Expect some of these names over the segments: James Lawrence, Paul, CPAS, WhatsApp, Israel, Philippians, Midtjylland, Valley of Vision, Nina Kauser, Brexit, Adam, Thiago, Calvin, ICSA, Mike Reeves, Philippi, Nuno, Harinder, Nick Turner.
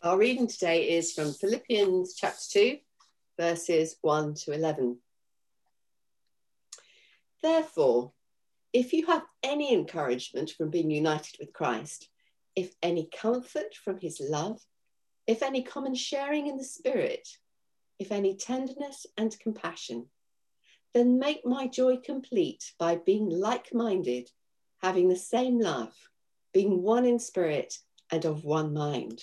Our reading today is from Philippians chapter 2, verses 1 to 11. Therefore, if you have any encouragement from being united with Christ, if any comfort from his love, if any common sharing in the Spirit, if any tenderness and compassion, then make my joy complete by being like-minded, having the same love, being one in spirit and of one mind.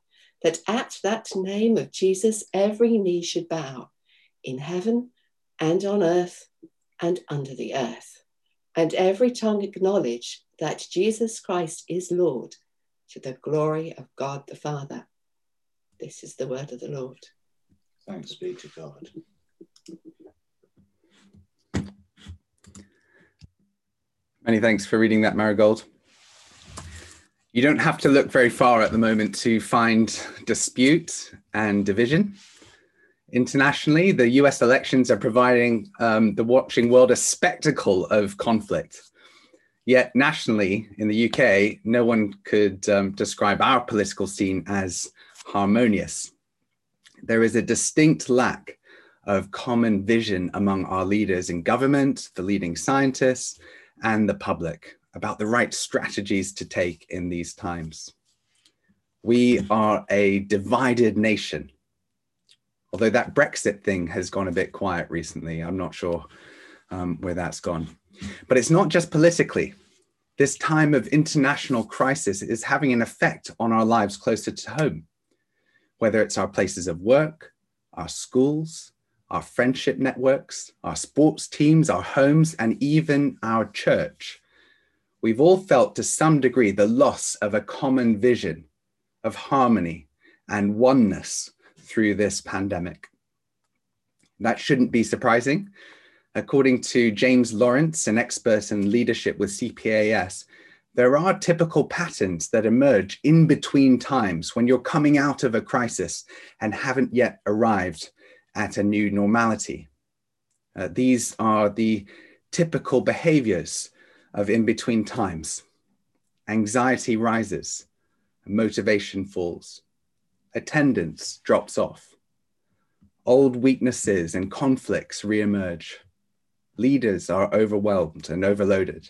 that at that name of Jesus, every knee should bow, in heaven and on earth and under the earth, and every tongue acknowledge that Jesus Christ is Lord, to the glory of God the Father. This is the word of the Lord. Thanks be to God. Many thanks for reading that, Marigold. You don't have to look very far at the moment to find dispute and division. Internationally, the US elections are providing the watching world a spectacle of conflict. Yet nationally, in the UK, no one could describe our political scene as harmonious. There is a distinct lack of common vision among our leaders in government, the leading scientists, and the public about the right strategies to take in these times. We are a divided nation. Although that Brexit thing has gone a bit quiet recently, I'm not sure where that's gone. But it's not just politically. This time of international crisis is having an effect on our lives closer to home, whether it's our places of work, our schools, our friendship networks, our sports teams, our homes, and even our church. We've all felt to some degree the loss of a common vision of harmony and oneness through this pandemic. That shouldn't be surprising. According to James Lawrence, an expert in leadership with CPAS, there are typical patterns that emerge in between times when you're coming out of a crisis and haven't yet arrived at a new normality. These are the typical behaviors of in-between times. Anxiety rises, motivation falls, attendance drops off, old weaknesses and conflicts reemerge, leaders are overwhelmed and overloaded,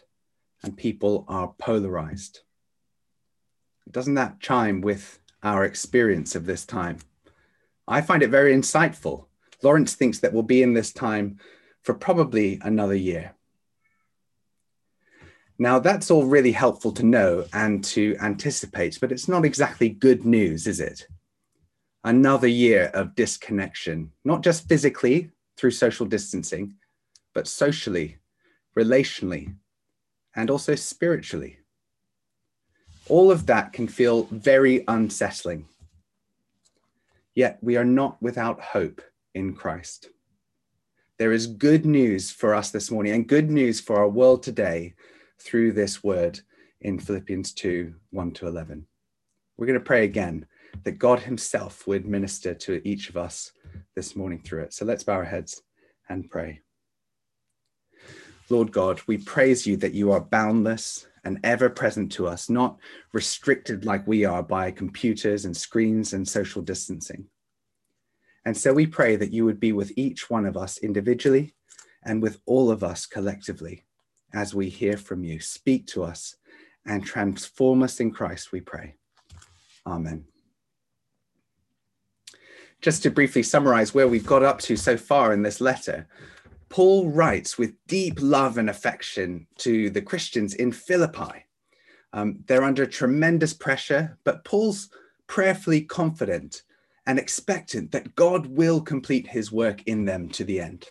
and people are polarized. Doesn't that chime with our experience of this time? I find it very insightful. Lawrence thinks that we'll be in this time for probably another year. Now, that's all really helpful to know and to anticipate, but it's not exactly good news, is it? Another year of disconnection, not just physically through social distancing, but socially, relationally, and also spiritually. All of that can feel very unsettling. Yet we are not without hope in Christ. There is good news for us this morning and good news for our world today, through this word in Philippians 2, 1 to 11. We're going to pray again that God himself would minister to each of us this morning through it. So let's bow our heads and pray. Lord God, we praise you that you are boundless and ever present to us, not restricted like we are by computers and screens and social distancing. And so we pray that you would be with each one of us individually and with all of us collectively. As we hear from you, speak to us and transform us in Christ, we pray. Amen. just to briefly summarize where we've got up to so far in this letter, Paul writes with deep love and affection to the Christians in Philippi. They're under tremendous pressure, but Paul's prayerfully confident and expectant that God will complete his work in them to the end.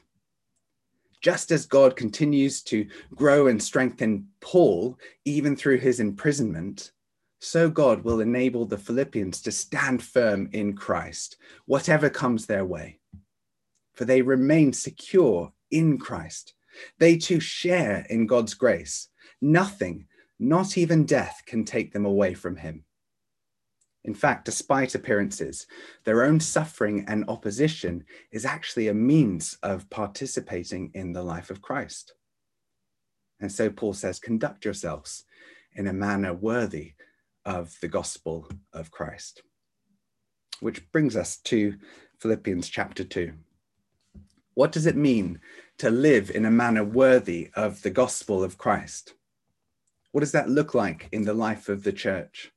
Just as God continues to grow and strengthen Paul, even through his imprisonment, so God will enable the Philippians to stand firm in Christ, whatever comes their way. For they remain secure in Christ. They too share in God's grace. Nothing, not even death, can take them away from him. In fact, despite appearances, their own suffering and opposition is actually a means of participating in the life of Christ. And so Paul says, conduct yourselves in a manner worthy of the gospel of Christ. Which brings us to Philippians chapter 2. What does it mean to live in a manner worthy of the gospel of Christ? What does that look like in the life of the church?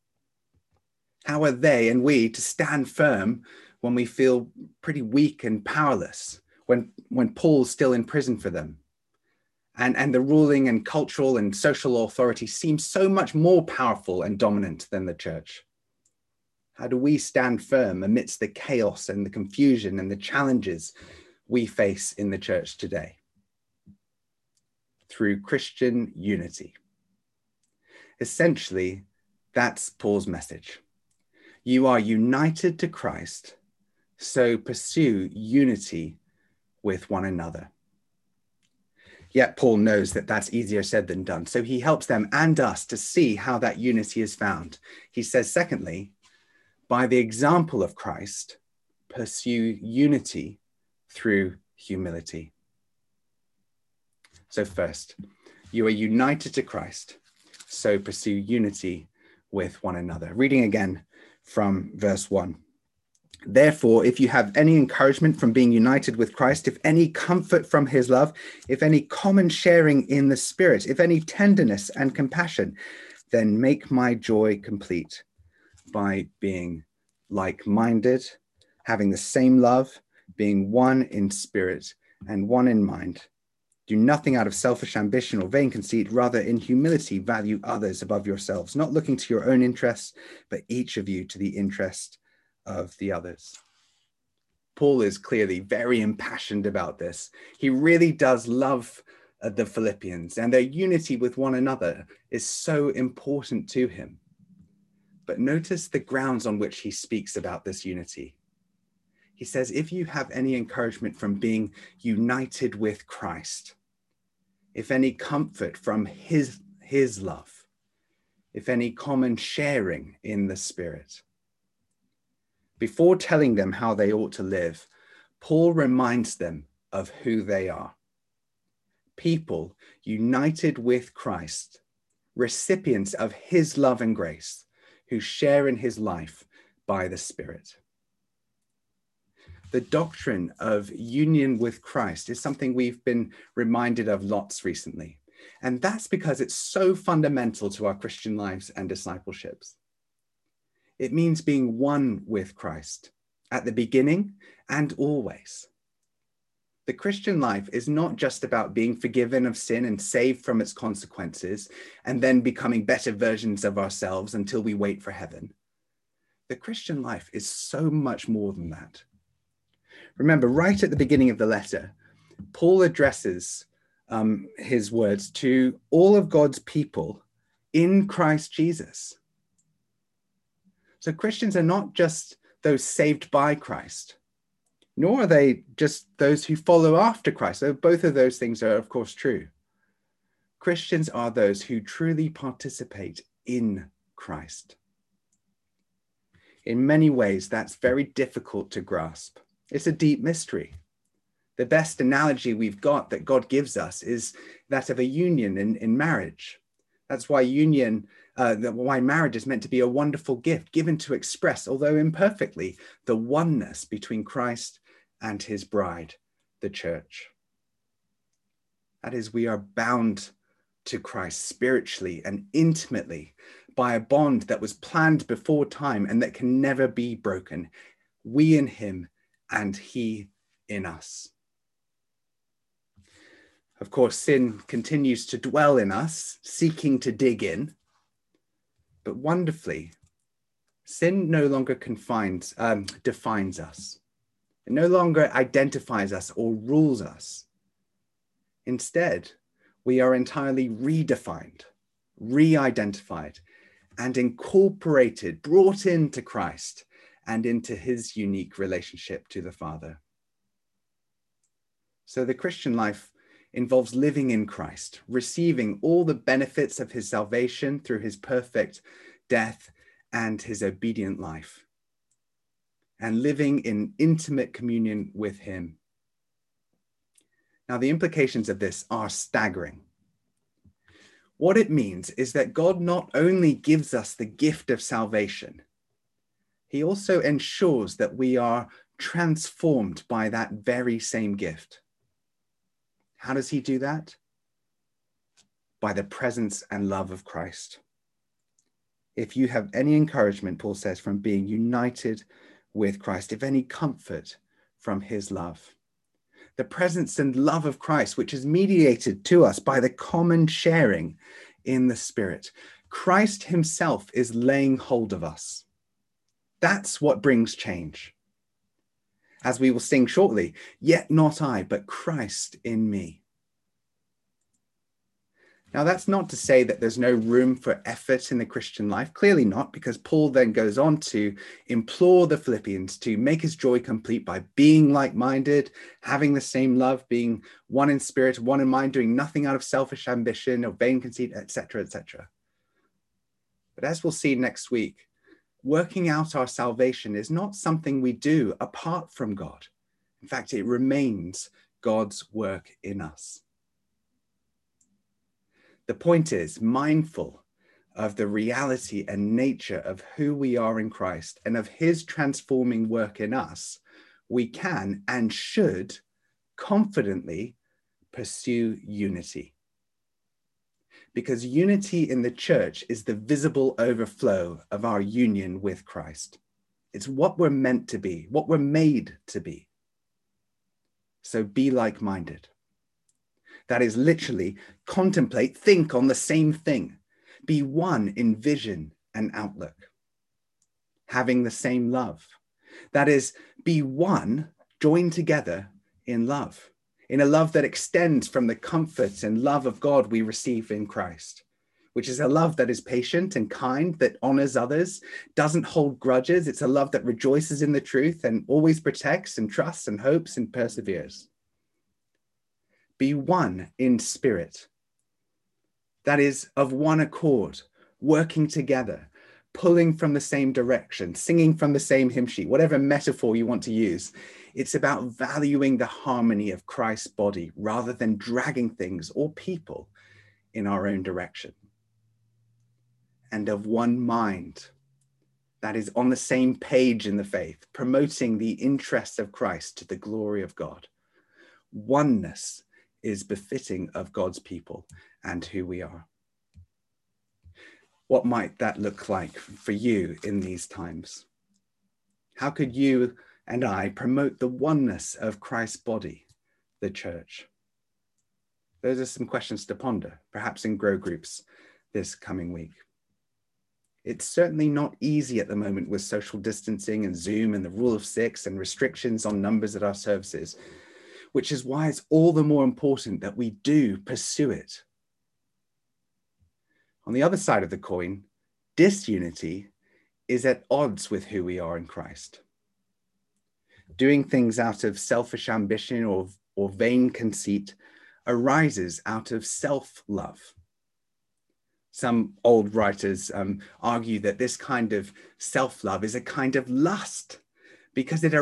How are they and we to stand firm when we feel pretty weak and powerless, when Paul's still in prison for them? And the ruling and cultural and social authority seems so much more powerful and dominant than the church. How do we stand firm amidst the chaos and the confusion and the challenges we face in the church today? Through Christian unity. Essentially, that's Paul's message. You are united to Christ, so pursue unity with one another. Yet Paul knows that that's easier said than done, so he helps them and us to see how that unity is found. He says, secondly, by the example of Christ, pursue unity through humility. So first, you are united to Christ, so pursue unity with one another. Reading again, from verse 1. Therefore, if you have any encouragement from being united with Christ, if any comfort from his love, if any common sharing in the Spirit, if any tenderness and compassion, then make my joy complete by being like-minded, having the same love, being one in spirit and one in mind. Do nothing out of selfish ambition or vain conceit, rather in humility value others above yourselves, not looking to your own interests, but each of you to the interest of the others. Paul is clearly very impassioned about this. He really does love the Philippians, and their unity with one another is so important to him. But notice the grounds on which he speaks about this unity. He says, if you have any encouragement from being united with Christ, if any comfort from his love, if any common sharing in the Spirit. Before telling them how they ought to live, Paul reminds them of who they are. People united with Christ, recipients of his love and grace, who share in his life by the Spirit. The doctrine of union with Christ is something we've been reminded of lots recently. And that's because it's so fundamental to our Christian lives and discipleships. It means being one with Christ at the beginning and always. The Christian life is not just about being forgiven of sin and saved from its consequences, and then becoming better versions of ourselves until we wait for heaven. The Christian life is so much more than that. Remember, right at the beginning of the letter, Paul addresses his words to all of God's people in Christ Jesus. So Christians are not just those saved by Christ, nor are they just those who follow after Christ. So both of those things are, of course, true. Christians are those who truly participate in Christ. In many ways, that's very difficult to grasp. It's a deep mystery. The best analogy we've got that God gives us is that of a union in marriage. That's why marriage is meant to be a wonderful gift given to express, although imperfectly, the oneness between Christ and his bride, the church. That is, we are bound to Christ spiritually and intimately by a bond that was planned before time and that can never be broken. We in him and he in us. Of course, sin continues to dwell in us, seeking to dig in. But wonderfully, sin no longer defines us. It no longer identifies us or rules us. Instead, we are entirely redefined, re-identified, and incorporated, brought into Christ and into his unique relationship to the Father. So the Christian life involves living in Christ, receiving all the benefits of his salvation through his perfect death and his obedient life, and living in intimate communion with him. Now, the implications of this are staggering. What it means is that God not only gives us the gift of salvation, he also ensures that we are transformed by that very same gift. How does he do that? By the presence and love of Christ. If you have any encouragement, Paul says, from being united with Christ, if any comfort from his love. The presence and love of Christ, which is mediated to us by the common sharing in the Spirit. Christ himself is laying hold of us. That's what brings change. As we will sing shortly, yet not I, but Christ in me. Now, that's not to say that there's no room for effort in the Christian life. Clearly not, because Paul then goes on to implore the Philippians to make his joy complete by being like-minded, having the same love, being one in spirit, one in mind, doing nothing out of selfish ambition or vain conceit, etc., etc. But as we'll see next week, working out our salvation is not something we do apart from God. In fact, it remains God's work in us. The point is, mindful of the reality and nature of who we are in Christ and of his transforming work in us, we can and should confidently pursue unity. Because unity in the church is the visible overflow of our union with Christ. It's what we're meant to be, what we're made to be. So be like-minded. That is literally contemplate, think on the same thing. Be one in vision and outlook. Having the same love. That is, be one, joined together in love. In a love that extends from the comfort and love of God we receive in Christ. Which is a love that is patient and kind, that honors others, doesn't hold grudges. It's a love that rejoices in the truth and always protects and trusts and hopes and perseveres. Be one in spirit, that is, of one accord, working together, pulling from the same direction, singing from the same hymn sheet, whatever metaphor you want to use. It's about valuing the harmony of Christ's body rather than dragging things or people in our own direction. And of one mind, that is, on the same page in the faith, promoting the interests of Christ to the glory of God. Oneness is befitting of God's people and who we are. What might that look like for you in these times? How could you and I promote the oneness of Christ's body, the church? Those are some questions to ponder, perhaps in grow groups this coming week. It's certainly not easy at the moment with social distancing and Zoom and the rule of 6 and restrictions on numbers at our services, which is why it's all the more important that we do pursue it. On the other side of the coin, disunity is at odds with who we are in Christ. Doing things out of selfish ambition or vain conceit arises out of self-love. Some old writers argue that this kind of self-love is a kind of lust, because it's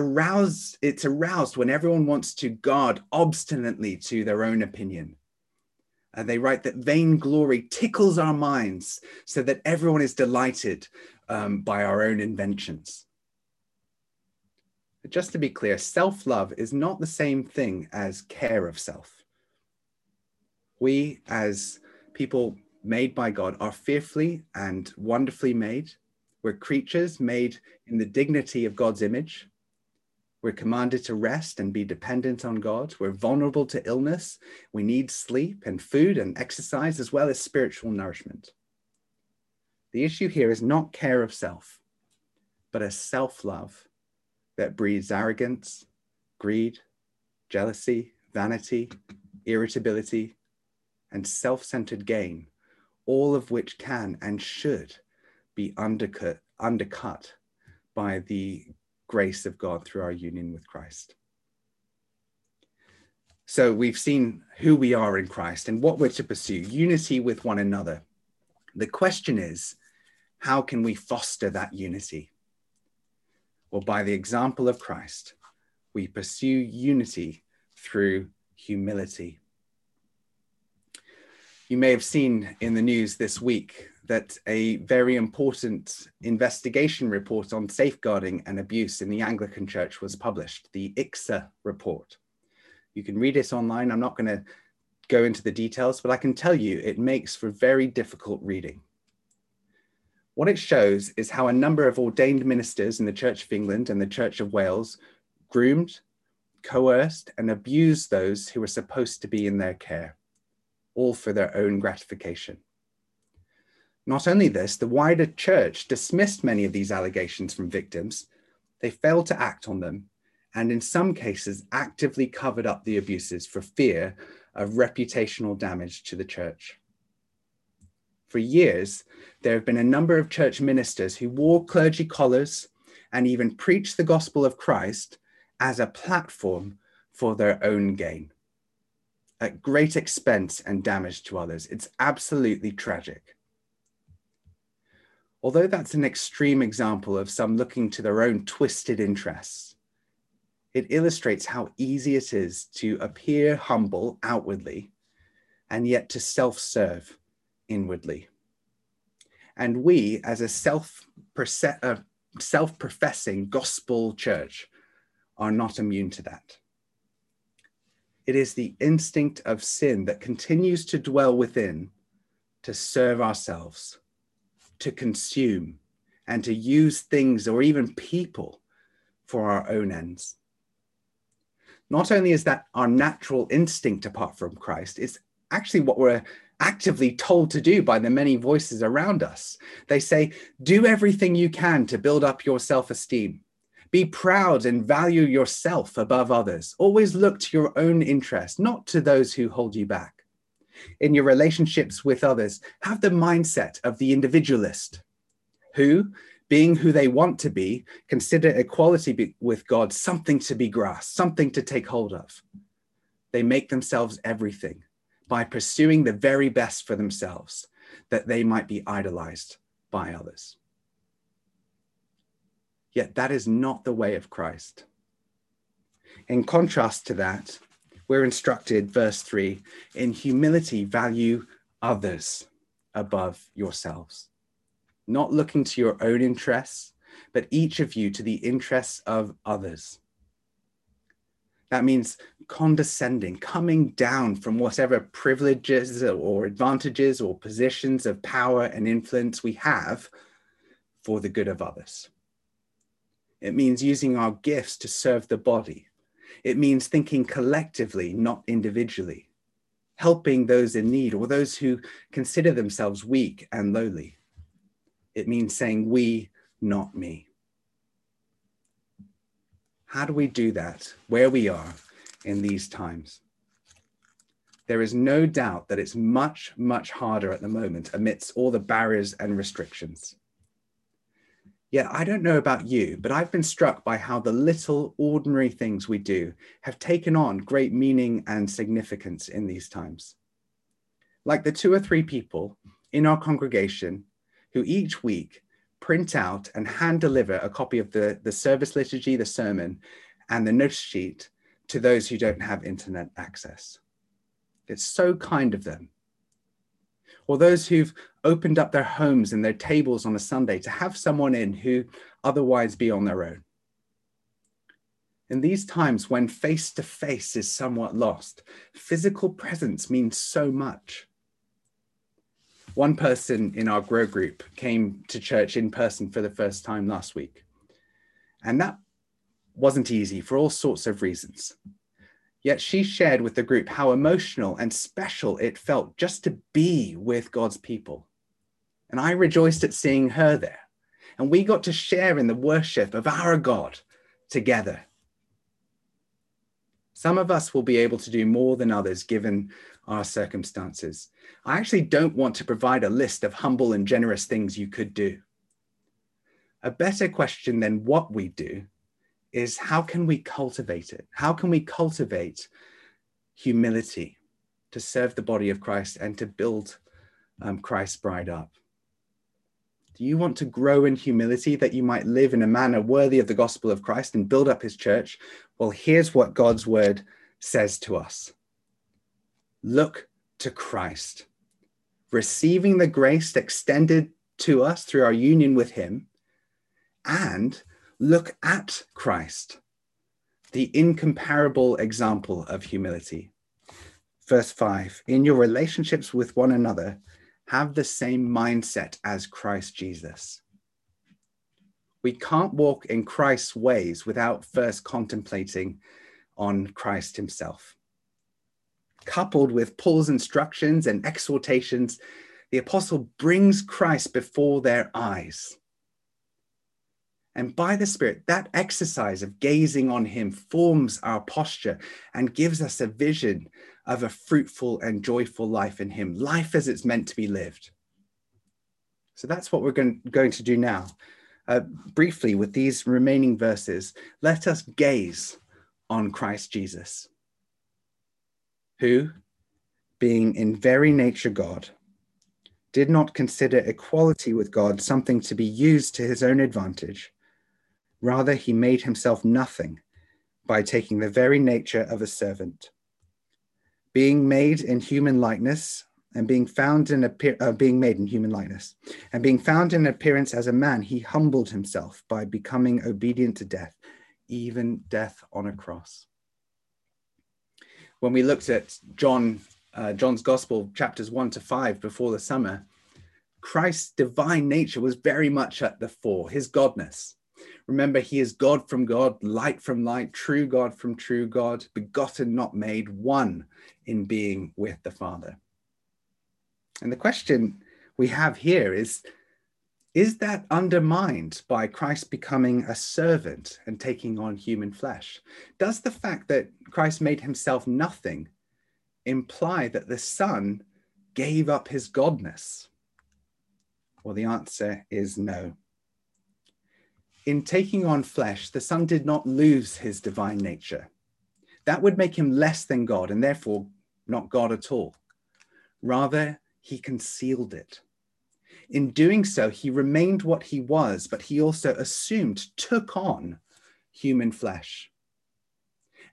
aroused when everyone wants to guard obstinately to their own opinion. And they write that vainglory tickles our minds so that everyone is delighted by our own inventions. But just to be clear, self-love is not the same thing as care of self. We, as people made by God, are fearfully and wonderfully made. We're creatures made in the dignity of God's image. We're commanded to rest and be dependent on God. We're vulnerable to illness. We need sleep and food and exercise, as well as spiritual nourishment. The issue here is not care of self, but a self-love that breeds arrogance, greed, jealousy, vanity, irritability, and self-centered gain, all of which can and should be undercut by the grace of God through our union with Christ. So we've seen who we are in Christ and what we're to pursue, unity with one another. The question is, how can we foster that unity? Well, by the example of Christ, we pursue unity through humility. You may have seen in the news this week that a very important investigation report on safeguarding and abuse in the Anglican Church was published, the ICSA report. You can read it online. I'm not going to go into the details, but I can tell you it makes for very difficult reading. What it shows is how a number of ordained ministers in the Church of England and the Church of Wales groomed, coerced, and abused those who were supposed to be in their care, all for their own gratification. Not only this, the wider church dismissed many of these allegations from victims. They failed to act on them, and in some cases actively covered up the abuses for fear of reputational damage to the church. For years, there have been a number of church ministers who wore clergy collars and even preached the gospel of Christ as a platform for their own gain, at great expense and damage to others. It's absolutely tragic. Although that's an extreme example of some looking to their own twisted interests, it illustrates how easy it is to appear humble outwardly and yet to self-serve inwardly. And we, as a self-professing gospel church, are not immune to that. It is the instinct of sin that continues to dwell within to serve ourselves, to consume, and to use things or even people for our own ends. Not only is that our natural instinct apart from Christ, it's actually what we're actively told to do by the many voices around us. They say, do everything you can to build up your self-esteem. Be proud and value yourself above others. Always look to your own interests, not to those who hold you back. In your relationships with others, have the mindset of the individualist who, being who they want to be, consider equality with God something to be grasped, something to take hold of. They make themselves everything by pursuing the very best for themselves, that they might be idolized by others. Yet that is not the way of Christ. In contrast to that, we're instructed, verse 3, in humility, value others above yourselves, not looking to your own interests, but each of you to the interests of others. That means condescending, coming down from whatever privileges or advantages or positions of power and influence we have for the good of others. It means using our gifts to serve the body. It means thinking collectively, not individually, helping those in need or those who consider themselves weak and lowly. It means saying, we, not me. How do we do that where we are in these times? There is no doubt that it's much, much harder at the moment amidst all the barriers and restrictions. Yet, I don't know about you, but I've been struck by how the little ordinary things we do have taken on great meaning and significance in these times. Like the 2 or 3 people in our congregation who each week print out and hand deliver a copy of the service liturgy, the sermon, and the notice sheet to those who don't have internet access. It's so kind of them. Or those who've opened up their homes and their tables on a Sunday to have someone in who otherwise be on their own. In these times when face-to-face is somewhat lost, physical presence means so much. One person in our grow group came to church in person for the first time last week. And that wasn't easy for all sorts of reasons. Yet she shared with the group how emotional and special it felt just to be with God's people. And I rejoiced at seeing her there. And we got to share in the worship of our God together. Some of us will be able to do more than others given our circumstances. I actually don't want to provide a list of humble and generous things you could do. A better question than what we do is how can we cultivate it? How can we cultivate humility to serve the body of Christ and to build Christ's bride up? Do you want to grow in humility that you might live in a manner worthy of the gospel of Christ and build up his church? Well, here's what God's word says to us. Look to Christ, receiving the grace extended to us through our union with him, and look at Christ, the incomparable example of humility. Verse 5, in your relationships with one another, have the same mindset as Christ Jesus. We can't walk in Christ's ways without first contemplating on Christ himself. Coupled with Paul's instructions and exhortations, the apostle brings Christ before their eyes. And by the Spirit, that exercise of gazing on him forms our posture and gives us a vision of a fruitful and joyful life in him, life as it's meant to be lived. So that's what we're going to do now. Briefly, with these remaining verses, let us gaze on Christ Jesus, who, being in very nature God, did not consider equality with God something to be used to his own advantage. Rather, he made himself nothing by taking the very nature of a servant. Being made in human likeness and being found in appearance as a man, he humbled himself by becoming obedient to death, even death on a cross. When we looked at John's Gospel, chapters 1 to 5 before the summer, Christ's divine nature was very much at the fore, his godness. Remember, he is God from God, light from light, true God from true God, begotten, not made, one in being with the Father. And the question we have here is that undermined by Christ becoming a servant and taking on human flesh? Does the fact that Christ made himself nothing imply that the Son gave up his godness? Well, the answer is no. In taking on flesh, the Son did not lose his divine nature. That would make him less than God and therefore not God at all. Rather, he concealed it. In doing so, he remained what he was, but he also assumed, took on human flesh.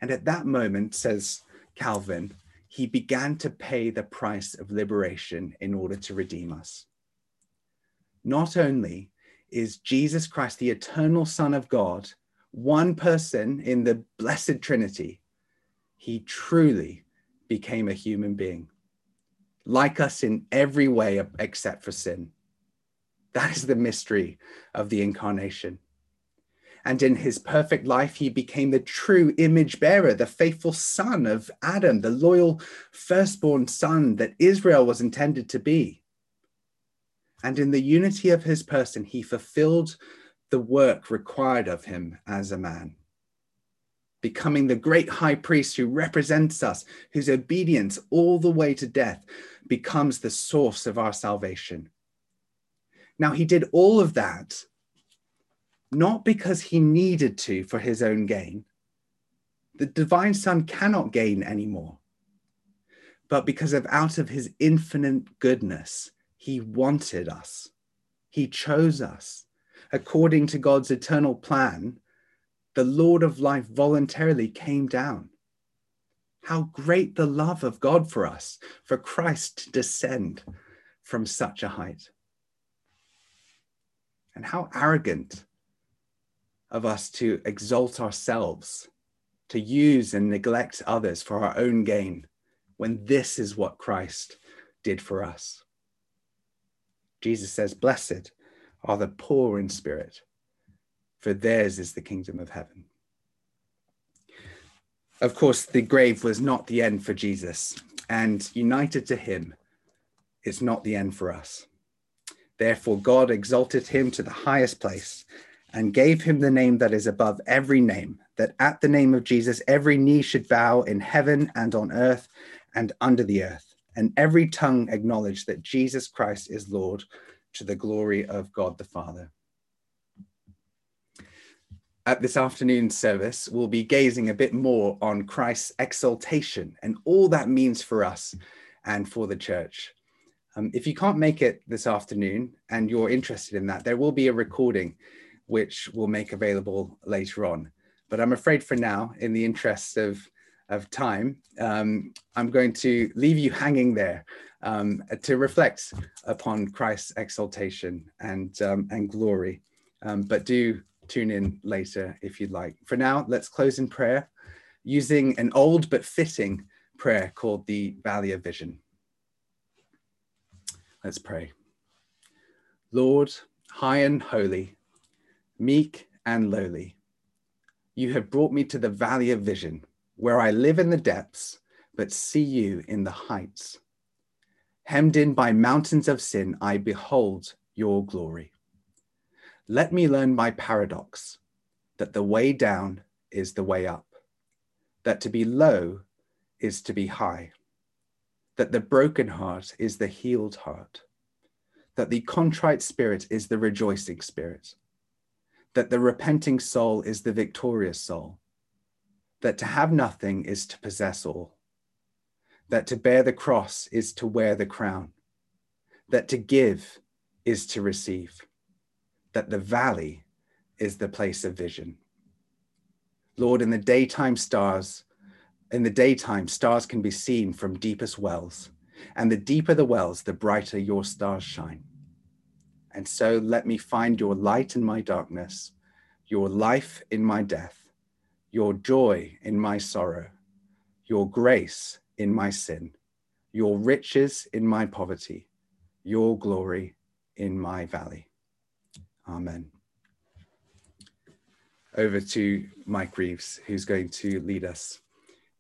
And at that moment, says Calvin, he began to pay the price of liberation in order to redeem us. Not only is Jesus Christ, the eternal Son of God, one person in the blessed Trinity, he truly became a human being, like us in every way except for sin. That is the mystery of the incarnation. And in his perfect life, he became the true image bearer, the faithful son of Adam, the loyal firstborn son that Israel was intended to be. And in the unity of his person, he fulfilled the work required of him as a man, becoming the great high priest who represents us, whose obedience all the way to death becomes the source of our salvation. Now, he did all of that, not because he needed to for his own gain. The divine Son cannot gain anymore, but because of out of his infinite goodness, he wanted us. He chose us. According to God's eternal plan, the Lord of life voluntarily came down. How great the love of God for us, for Christ to descend from such a height. And how arrogant of us to exalt ourselves, to use and neglect others for our own gain, when this is what Christ did for us. Jesus says, "Blessed are the poor in spirit, for theirs is the kingdom of heaven." Of course, the grave was not the end for Jesus, and united to him, it's not the end for us. Therefore, God exalted him to the highest place and gave him the name that is above every name, that at the name of Jesus, every knee should bow in heaven and on earth and under the earth, and every tongue acknowledge that Jesus Christ is Lord, to the glory of God the Father. At this afternoon's service, we'll be gazing a bit more on Christ's exaltation and all that means for us and for the church. If you can't make it this afternoon and you're interested in that, there will be a recording which we'll make available later on. But I'm afraid for now, in the interest of time, I'm going to leave you hanging there to reflect upon Christ's exaltation and glory. But do tune in later if you'd like. For now, let's close in prayer using an old but fitting prayer called the Valley of Vision. Let's pray. Lord, high and holy, meek and lowly, you have brought me to the Valley of Vision, where I live in the depths, but see you in the heights. Hemmed in by mountains of sin, I behold your glory. Let me learn my paradox, that the way down is the way up, that to be low is to be high, that the broken heart is the healed heart, that the contrite spirit is the rejoicing spirit, that the repenting soul is the victorious soul, that to have nothing is to possess all, that to bear the cross is to wear the crown, that to give is to receive, that the valley is the place of vision. Lord, in the daytime stars can be seen from deepest wells, and the deeper the wells, the brighter your stars shine. And so let me find your light in my darkness, your life in my death, your joy in my sorrow, your grace in my sin, your riches in my poverty, your glory in my valley. Amen. Over to Mike Reeves, who's going to lead us